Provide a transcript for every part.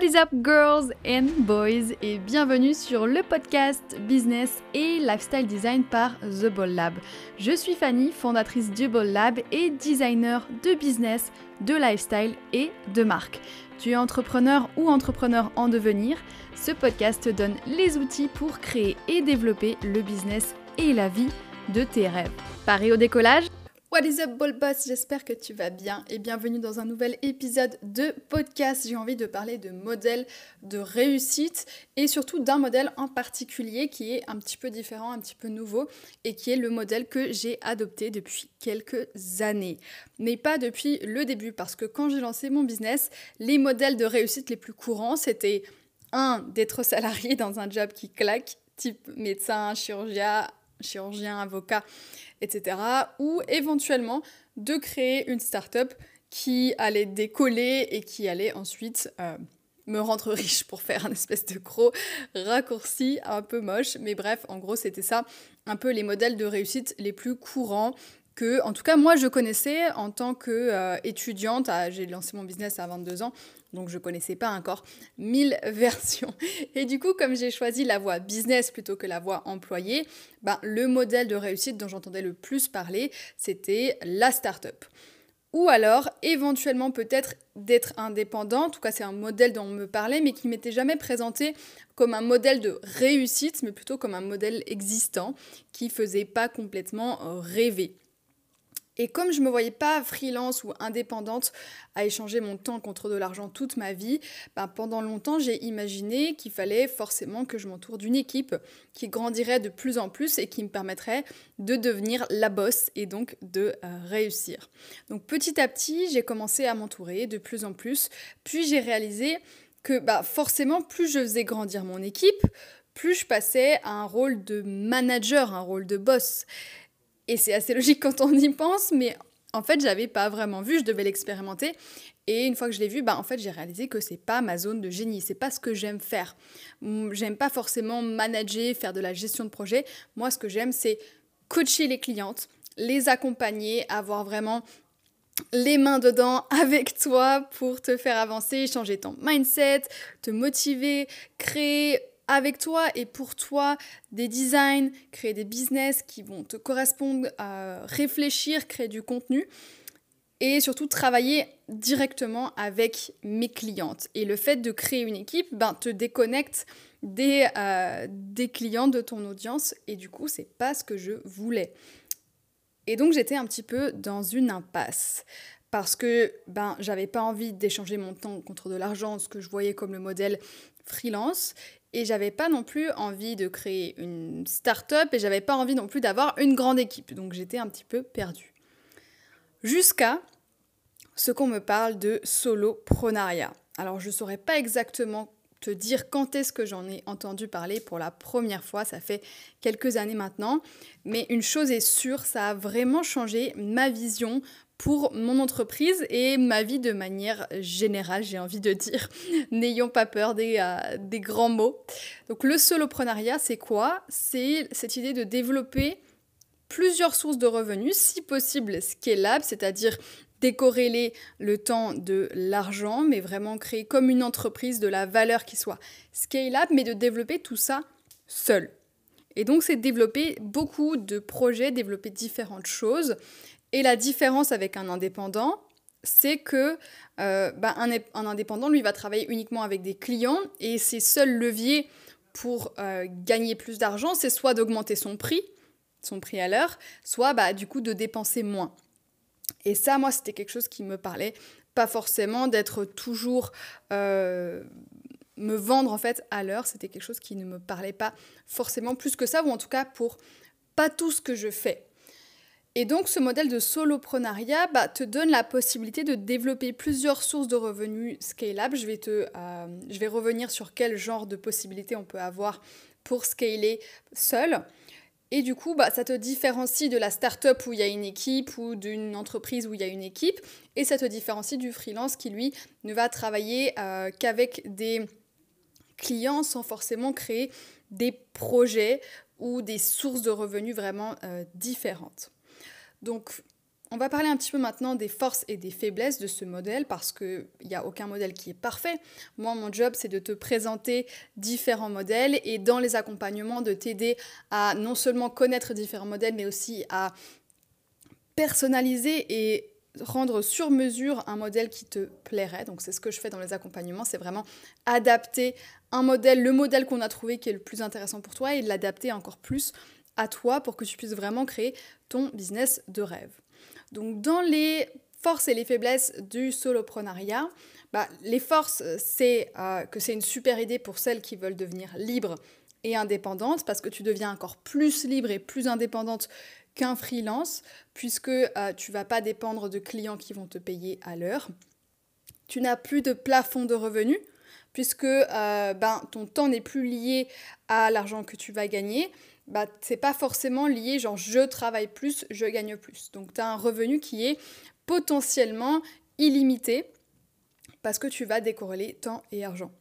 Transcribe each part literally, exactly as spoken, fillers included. What is up girls and boys et bienvenue sur le podcast Business et Lifestyle Design par The Bold Lab. Je suis Fanny, fondatrice du Bold Lab et designer de business, de lifestyle et de marque. Tu es entrepreneur ou entrepreneur en devenir, ce podcast te donne les outils pour créer et développer le business et la vie de tes rêves. Paré au décollage? What is up, Bold Boss? J'espère que tu vas bien et bienvenue dans un nouvel épisode de podcast. J'ai envie de parler de modèles de réussite et surtout d'un modèle en particulier qui est un petit peu différent, un petit peu nouveau et qui est le modèle que j'ai adopté depuis quelques années. Mais pas depuis le début parce que quand j'ai lancé mon business, les modèles de réussite les plus courants, c'était un, d'être salarié dans un job qui claque, type médecin, chirurgien, chirurgien, avocat, et cetera. Ou éventuellement de créer une start-up qui allait décoller et qui allait ensuite euh, me rendre riche pour faire un espèce de gros raccourci un peu moche. Mais bref, en gros, c'était ça un peu les modèles de réussite les plus courants que, en tout cas, moi, je connaissais en tant qu'étudiante. Euh, ah, j'ai lancé mon business à vingt-deux ans. Donc je connaissais pas encore mille versions. Et du coup, comme j'ai choisi la voie business plutôt que la voie employée, ben, le modèle de réussite dont j'entendais le plus parler, c'était la start-up. Ou alors, éventuellement peut-être d'être indépendant, en tout cas c'est un modèle dont on me parlait, mais qui ne m'était jamais présenté comme un modèle de réussite, mais plutôt comme un modèle existant qui ne faisait pas complètement rêver. Et comme je ne me voyais pas freelance ou indépendante à échanger mon temps contre de l'argent toute ma vie, ben pendant longtemps j'ai imaginé qu'il fallait forcément que je m'entoure d'une équipe qui grandirait de plus en plus et qui me permettrait de devenir la boss et donc de réussir. Donc petit à petit j'ai commencé à m'entourer de plus en plus, puis j'ai réalisé que ben, forcément plus je faisais grandir mon équipe, plus je passais à un rôle de manager, un rôle de boss. Et c'est assez logique quand on y pense, mais en fait, j'avais pas vraiment vu, je devais l'expérimenter. Et une fois que je l'ai vu, bah, en fait, j'ai réalisé que c'est pas ma zone de génie, c'est pas ce que j'aime faire. J'aime pas forcément manager, faire de la gestion de projet. Moi, ce que j'aime, c'est coacher les clientes, les accompagner, avoir vraiment les mains dedans avec toi pour te faire avancer, changer ton mindset, te motiver, créer avec toi et pour toi, des designs, créer des business qui vont te correspondre, à réfléchir, créer du contenu et surtout travailler directement avec mes clientes. Et le fait de créer une équipe ben, te déconnecte des, euh, des clients de ton audience et du coup, c'est pas ce que je voulais. Et donc, j'étais un petit peu dans une impasse. Parce que ben, j'avais pas envie d'échanger mon temps contre de l'argent, ce que je voyais comme le modèle freelance, et j'avais pas non plus envie de créer une start-up, et j'avais pas envie non plus d'avoir une grande équipe, donc j'étais un petit peu perdue. Jusqu'à ce qu'on me parle de soloprenariat. Alors je saurais pas exactement te dire quand est-ce que j'en ai entendu parler pour la première fois, ça fait quelques années maintenant, mais une chose est sûre, ça a vraiment changé ma vision pour mon entreprise et ma vie de manière générale, j'ai envie de dire, n'ayons pas peur des, euh, des grands mots. Donc le soloprenariat, c'est quoi? C'est cette idée de développer plusieurs sources de revenus, si possible scalable, c'est-à-dire décorréler le temps de l'argent, mais vraiment créer comme une entreprise de la valeur qui soit scalable, mais de développer tout ça seul. Et donc c'est développer beaucoup de projets, développer différentes choses. Et la différence avec un indépendant, c'est que euh, bah, un, un indépendant, lui, va travailler uniquement avec des clients et ses seuls leviers pour euh, gagner plus d'argent, c'est soit d'augmenter son prix, son prix à l'heure, soit bah, du coup de dépenser moins. Et ça, moi, c'était quelque chose qui me parlait, pas forcément d'être toujours... Euh, me vendre en fait à l'heure, c'était quelque chose qui ne me parlait pas forcément plus que ça, ou en tout cas pour pas tout ce que je fais. Et donc, ce modèle de soloprenariat bah, te donne la possibilité de développer plusieurs sources de revenus scalables. Je vais, te, euh, je vais revenir sur quel genre de possibilités on peut avoir pour scaler seul. Et du coup, bah, ça te différencie de la start-up où il y a une équipe ou d'une entreprise où il y a une équipe. Et ça te différencie du freelance qui, lui, ne va travailler euh, qu'avec des clients sans forcément créer des projets ou des sources de revenus vraiment euh, différentes. Donc, On va parler un petit peu maintenant des forces et des faiblesses de ce modèle parce qu'il n'y a aucun modèle qui est parfait. Moi, mon job, c'est de te présenter différents modèles et dans les accompagnements, de t'aider à non seulement connaître différents modèles, mais aussi à personnaliser et rendre sur mesure un modèle qui te plairait. Donc c'est ce que je fais dans les accompagnements, c'est vraiment adapter un modèle, le modèle qu'on a trouvé qui est le plus intéressant pour toi et l'adapter encore plus à toi pour que tu puisses vraiment créer ton business de rêve. Donc dans les forces et les faiblesses du soloprenariat, bah, les forces, c'est euh, que c'est une super idée pour celles qui veulent devenir libres et indépendantes, parce que tu deviens encore plus libre et plus indépendante qu'un freelance, puisque euh, tu ne vas pas dépendre de clients qui vont te payer à l'heure. Tu n'as plus de plafond de revenus, puisque euh, ben, ton temps n'est plus lié à l'argent que tu vas gagner. Bah, c'est pas forcément lié genre je travaille plus, je gagne plus. Donc tu as un revenu qui est potentiellement illimité parce que tu vas décorréler temps et argent.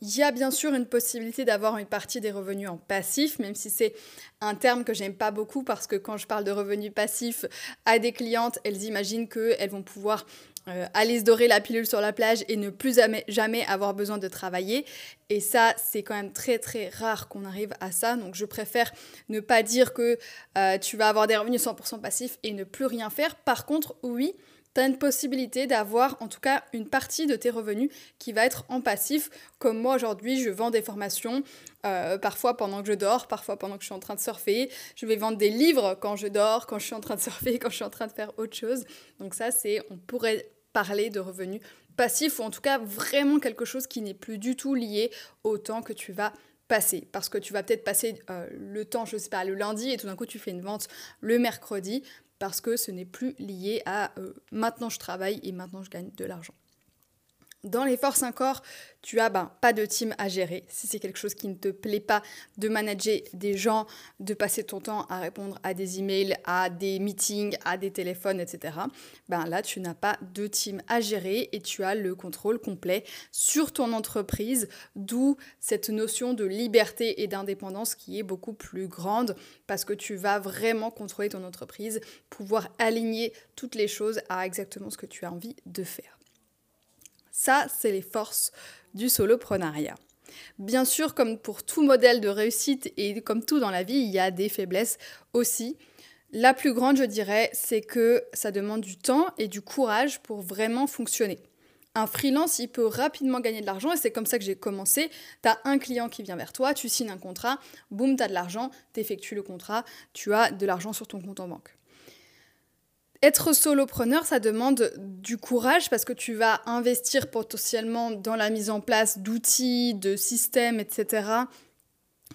Il y a bien sûr une possibilité d'avoir une partie des revenus en passif, même si c'est un terme que j'aime pas beaucoup parce que quand je parle de revenus passifs à des clientes, elles imaginent qu'elles vont pouvoir euh, aller se dorer la pilule sur la plage et ne plus jamais, jamais avoir besoin de travailler. Et ça, c'est quand même très très rare qu'on arrive à ça. Donc je préfère ne pas dire que euh, tu vas avoir des revenus cent pour cent passifs et ne plus rien faire. Par contre, oui, tu as une possibilité d'avoir en tout cas une partie de tes revenus qui va être en passif. Comme moi aujourd'hui, je vends des formations, euh, parfois pendant que je dors, parfois pendant que je suis en train de surfer. Je vais vendre des livres quand je dors, quand je suis en train de surfer, quand je suis en train de faire autre chose. Donc ça, c'est, on pourrait parler de revenus passifs ou en tout cas vraiment quelque chose qui n'est plus du tout lié au temps que tu vas passer. Parce que tu vas peut-être passer euh, le temps, je sais pas, le lundi et tout d'un coup, tu fais une vente le mercredi. Parce que ce n'est plus lié à euh, maintenant je travaille et maintenant je gagne de l'argent. Dans les forces encore, tu as ben, pas de team à gérer. Si c'est quelque chose qui ne te plaît pas de manager des gens, de passer ton temps à répondre à des emails, à des meetings, à des téléphones, et cetera, ben là, tu n'as pas de team à gérer et tu as le contrôle complet sur ton entreprise, d'où cette notion de liberté et d'indépendance qui est beaucoup plus grande parce que tu vas vraiment contrôler ton entreprise, pouvoir aligner toutes les choses à exactement ce que tu as envie de faire. Ça, c'est les forces du soloprenariat. Bien sûr, comme pour tout modèle de réussite et comme tout dans la vie, il y a des faiblesses aussi. La plus grande, je dirais, c'est que ça demande du temps et du courage pour vraiment fonctionner. Un freelance, il peut rapidement gagner de l'argent et c'est comme ça que j'ai commencé. Tu as un client qui vient vers toi, tu signes un contrat, boum, tu as de l'argent, tu effectues le contrat, tu as de l'argent sur ton compte en banque. Être solopreneur, ça demande du courage parce que tu vas investir potentiellement dans la mise en place d'outils, de systèmes, et cetera.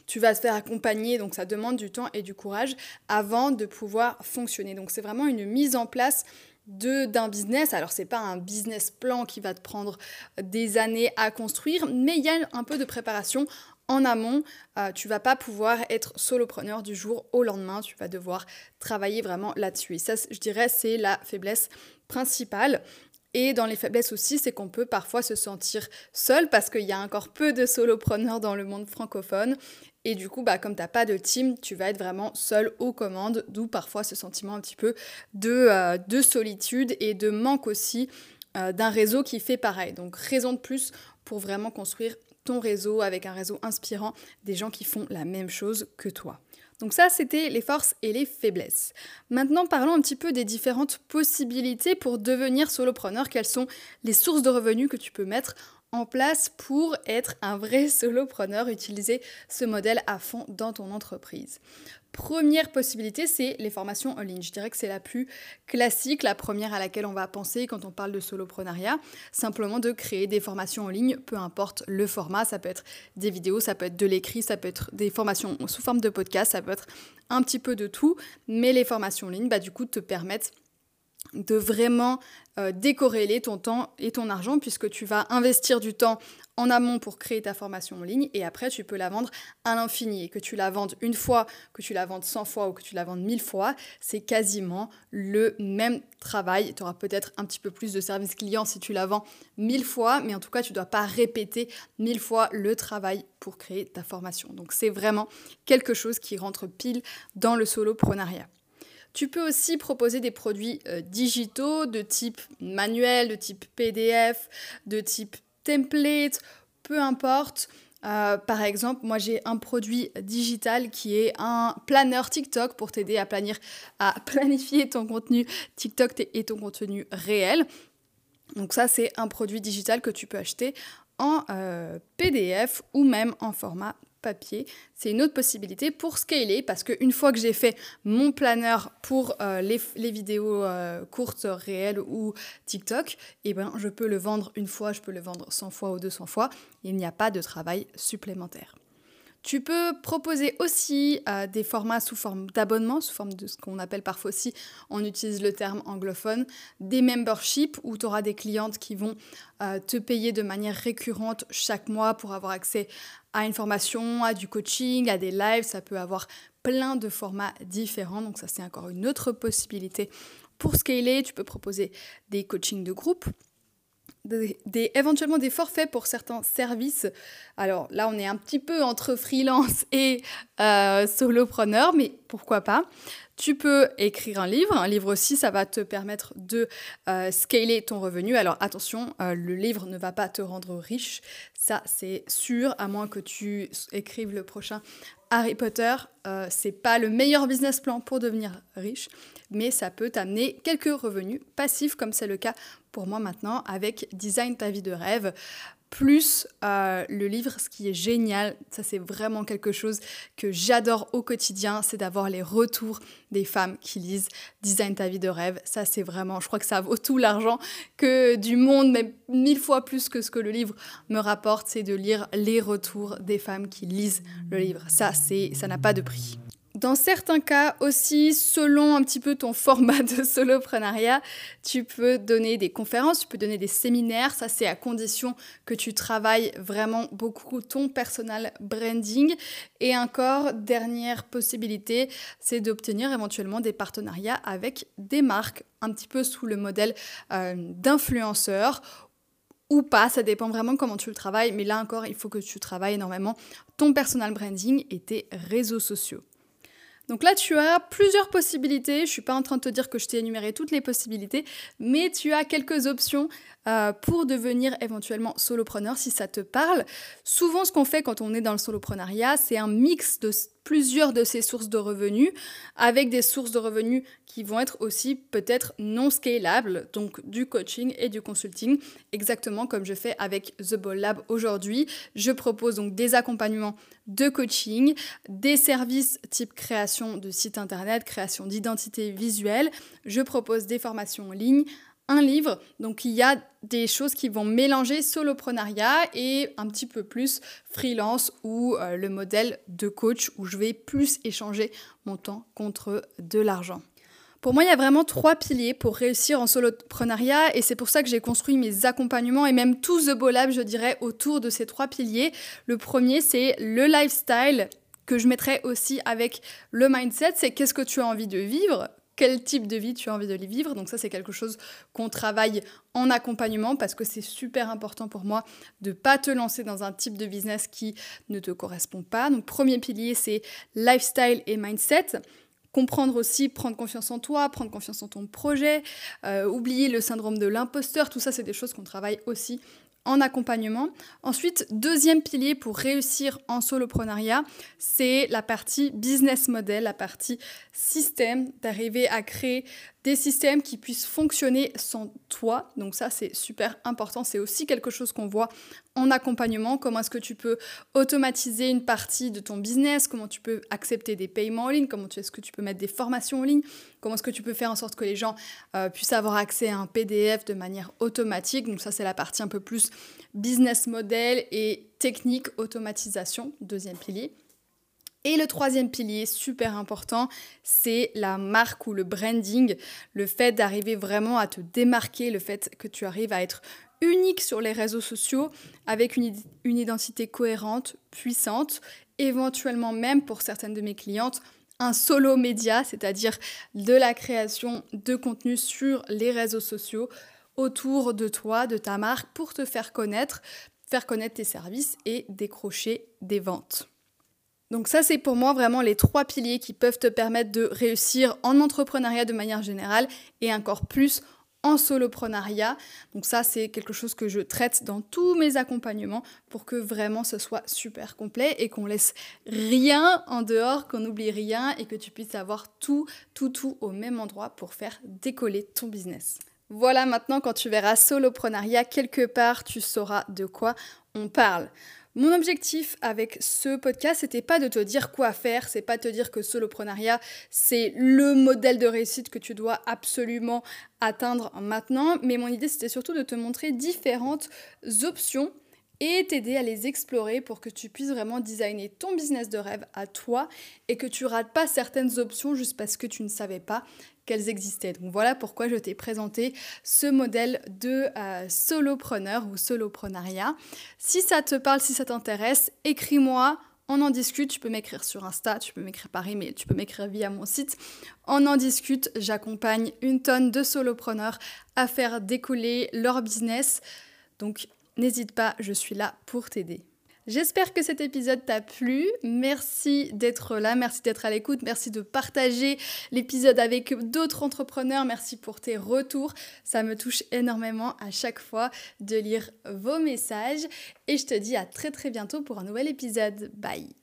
Tu vas te faire accompagner, donc ça demande du temps et du courage avant de pouvoir fonctionner. Donc c'est vraiment une mise en place de, d'un business. Alors c'est pas un business plan qui va te prendre des années à construire, mais il y a un peu de préparation en amont. Euh, tu vas pas pouvoir être solopreneur du jour au lendemain, tu vas devoir travailler vraiment là-dessus. Et ça, je dirais, c'est la faiblesse principale. Et dans les faiblesses aussi, c'est qu'on peut parfois se sentir seul parce qu'il y a encore peu de solopreneurs dans le monde francophone. Et du coup, bah, comme tu n'as pas de team, tu vas être vraiment seul aux commandes, d'où parfois ce sentiment un petit peu de, euh, de solitude et de manque aussi euh, d'un réseau qui fait pareil. Donc raison de plus pour vraiment construire ton réseau, avec un réseau inspirant, des gens qui font la même chose que toi. Donc ça, c'était les forces et les faiblesses. Maintenant, parlons un petit peu des différentes possibilités pour devenir solopreneur. Quelles sont les sources de revenus que tu peux mettre en place pour être un vrai solopreneur, utiliser ce modèle à fond dans ton entreprise. Première possibilité, c'est les formations en ligne. Je dirais que c'est la plus classique, la première à laquelle on va penser quand on parle de soloprenariat, simplement de créer des formations en ligne, peu importe le format, ça peut être des vidéos, ça peut être de l'écrit, ça peut être des formations sous forme de podcast, ça peut être un petit peu de tout, mais les formations en ligne, bah, du coup, te permettent de vraiment euh, décorréler ton temps et ton argent puisque tu vas investir du temps en amont pour créer ta formation en ligne et après tu peux la vendre à l'infini. Et que tu la vendes une fois, que tu la vendes cent fois ou que tu la vendes mille fois, c'est quasiment le même travail. Tu auras peut-être un petit peu plus de service client si tu la vends mille fois, mais en tout cas tu ne dois pas répéter mille fois le travail pour créer ta formation. Donc c'est vraiment quelque chose qui rentre pile dans le soloprenariat. Tu peux aussi proposer des produits euh, digitaux de type manuel, de type P D F, de type template, peu importe. Euh, par exemple, moi j'ai un produit digital qui est un planner TikTok pour t'aider à, planir, à planifier ton contenu TikTok et ton contenu réel. Donc ça, c'est un produit digital que tu peux acheter en euh, P D F ou même en format papier. C'est une autre possibilité pour scaler, parce qu'une fois que j'ai fait mon planner pour euh, les, les vidéos euh, courtes, réelles ou TikTok, eh ben, je peux le vendre une fois, je peux le vendre cent fois ou deux cents fois. Il n'y a pas de travail supplémentaire. Tu peux proposer aussi euh, des formats sous forme d'abonnement, sous forme de ce qu'on appelle parfois aussi, on utilise le terme anglophone, des memberships, où tu auras des clientes qui vont euh, te payer de manière récurrente chaque mois pour avoir accès à une formation, à du coaching, à des lives. Ça peut avoir plein de formats différents, donc ça c'est encore une autre possibilité pour scaler. Tu peux proposer des coachings de groupe, Des, des, éventuellement des forfaits pour certains services. Alors là, on est un petit peu entre freelance et euh, solopreneur, mais pourquoi pas. Tu peux écrire un livre. Un livre aussi, ça va te permettre de euh, scaler ton revenu. Alors attention, euh, le livre ne va pas te rendre riche. Ça, c'est sûr, à moins que tu écrives le prochain Harry Potter. Euh, c'est pas le meilleur business plan pour devenir riche, mais ça peut t'amener quelques revenus passifs, comme c'est le cas pour moi maintenant avec Design ta vie de rêve, plus euh, le livre. Ce qui est génial, ça c'est vraiment quelque chose que j'adore au quotidien, c'est d'avoir les retours des femmes qui lisent Design ta vie de rêve. Ça c'est vraiment, je crois que ça vaut tout l'argent que du monde, même mille fois plus que ce que le livre me rapporte, c'est de lire les retours des femmes qui lisent le livre. Ça c'est, ça n'a pas de prix. Dans certains cas aussi, selon un petit peu ton format de soloprenariat, tu peux donner des conférences, tu peux donner des séminaires. Ça, c'est à condition que tu travailles vraiment beaucoup ton personal branding. Et encore, dernière possibilité, c'est d'obtenir éventuellement des partenariats avec des marques, un petit peu sous le modèle euh, d'influenceurs, ou pas, ça dépend vraiment comment tu le travailles. Mais là encore, il faut que tu travailles énormément ton personal branding et tes réseaux sociaux. Donc là, tu as plusieurs possibilités. Je ne suis pas en train de te dire que je t'ai énuméré toutes les possibilités, mais tu as quelques options euh, pour devenir éventuellement solopreneur si ça te parle. Souvent, ce qu'on fait quand on est dans le soloprenariat, c'est un mix de plusieurs de ces sources de revenus, avec des sources de revenus qui vont être aussi peut-être non scalables, donc du coaching et du consulting, exactement comme je fais avec The Bold Lab aujourd'hui. Je propose donc des accompagnements de coaching, des services type création de site internet, création d'identité visuelle, je propose des formations en ligne, un livre. Donc il y a des choses qui vont mélanger soloprenariat et un petit peu plus freelance ou euh, le modèle de coach, où je vais plus échanger mon temps contre de l'argent. Pour moi, il y a vraiment trois piliers pour réussir en soloprenariat, et c'est pour ça que j'ai construit mes accompagnements et même tout The Bold Lab, je dirais, autour de ces trois piliers. Le premier, c'est le lifestyle, que je mettrai aussi avec le mindset, c'est qu'est-ce que tu as envie de vivre ? Quel type de vie tu as envie de vivre. Donc ça, c'est quelque chose qu'on travaille en accompagnement, parce que c'est super important pour moi de ne pas te lancer dans un type de business qui ne te correspond pas. Donc premier pilier, c'est lifestyle et mindset. Comprendre aussi, prendre confiance en toi, prendre confiance en ton projet, euh, oublier le syndrome de l'imposteur, tout ça, c'est des choses qu'on travaille aussi en accompagnement. Ensuite, deuxième pilier pour réussir en soloprenariat, c'est la partie business model, la partie système, d'arriver à créer des systèmes qui puissent fonctionner sans toi. Donc ça, c'est super important. C'est aussi quelque chose qu'on voit en accompagnement. Comment est-ce que tu peux automatiser une partie de ton business? Comment tu peux accepter des paiements en ligne? Comment est-ce que tu peux mettre des formations en ligne? Comment est-ce que tu peux faire en sorte que les gens euh, puissent avoir accès à un P D F de manière automatique? Donc ça, c'est la partie un peu plus business model et technique, automatisation, deuxième pilier. Et le troisième pilier, super important, c'est la marque ou le branding, le fait d'arriver vraiment à te démarquer, le fait que tu arrives à être unique sur les réseaux sociaux, avec une, une identité cohérente, puissante, éventuellement même pour certaines de mes clientes, un solo média, c'est-à-dire de la création de contenu sur les réseaux sociaux autour de toi, de ta marque, pour te faire connaître, faire connaître tes services et décrocher des ventes. Donc ça, c'est pour moi vraiment les trois piliers qui peuvent te permettre de réussir en entrepreneuriat de manière générale et encore plus en soloprenariat. Donc ça, c'est quelque chose que je traite dans tous mes accompagnements pour que vraiment ce soit super complet et qu'on laisse rien en dehors, qu'on n'oublie rien et que tu puisses avoir tout, tout, tout au même endroit pour faire décoller ton business. Voilà, maintenant, quand tu verras soloprenariat quelque part, tu sauras de quoi on parle. Mon objectif avec ce podcast, c'était pas de te dire quoi faire, c'est pas de te dire que soloprenariat, c'est le modèle de réussite que tu dois absolument atteindre maintenant, mais mon idée, c'était surtout de te montrer différentes options et t'aider à les explorer pour que tu puisses vraiment designer ton business de rêve à toi et que tu rates pas certaines options juste parce que tu ne savais pas qu'elles existaient. Donc voilà pourquoi je t'ai présenté ce modèle de euh, solopreneur ou soloprenariat. Si ça te parle, si ça t'intéresse, écris-moi, on en discute. Tu peux m'écrire sur Insta, tu peux m'écrire par email, tu peux m'écrire via mon site. On en discute, j'accompagne une tonne de solopreneurs à faire décoller leur business. Donc n'hésite pas, je suis là pour t'aider. J'espère que cet épisode t'a plu. Merci d'être là, merci d'être à l'écoute, merci de partager l'épisode avec d'autres entrepreneurs, merci pour tes retours. Ça me touche énormément à chaque fois de lire vos messages et je te dis à très très bientôt pour un nouvel épisode. Bye!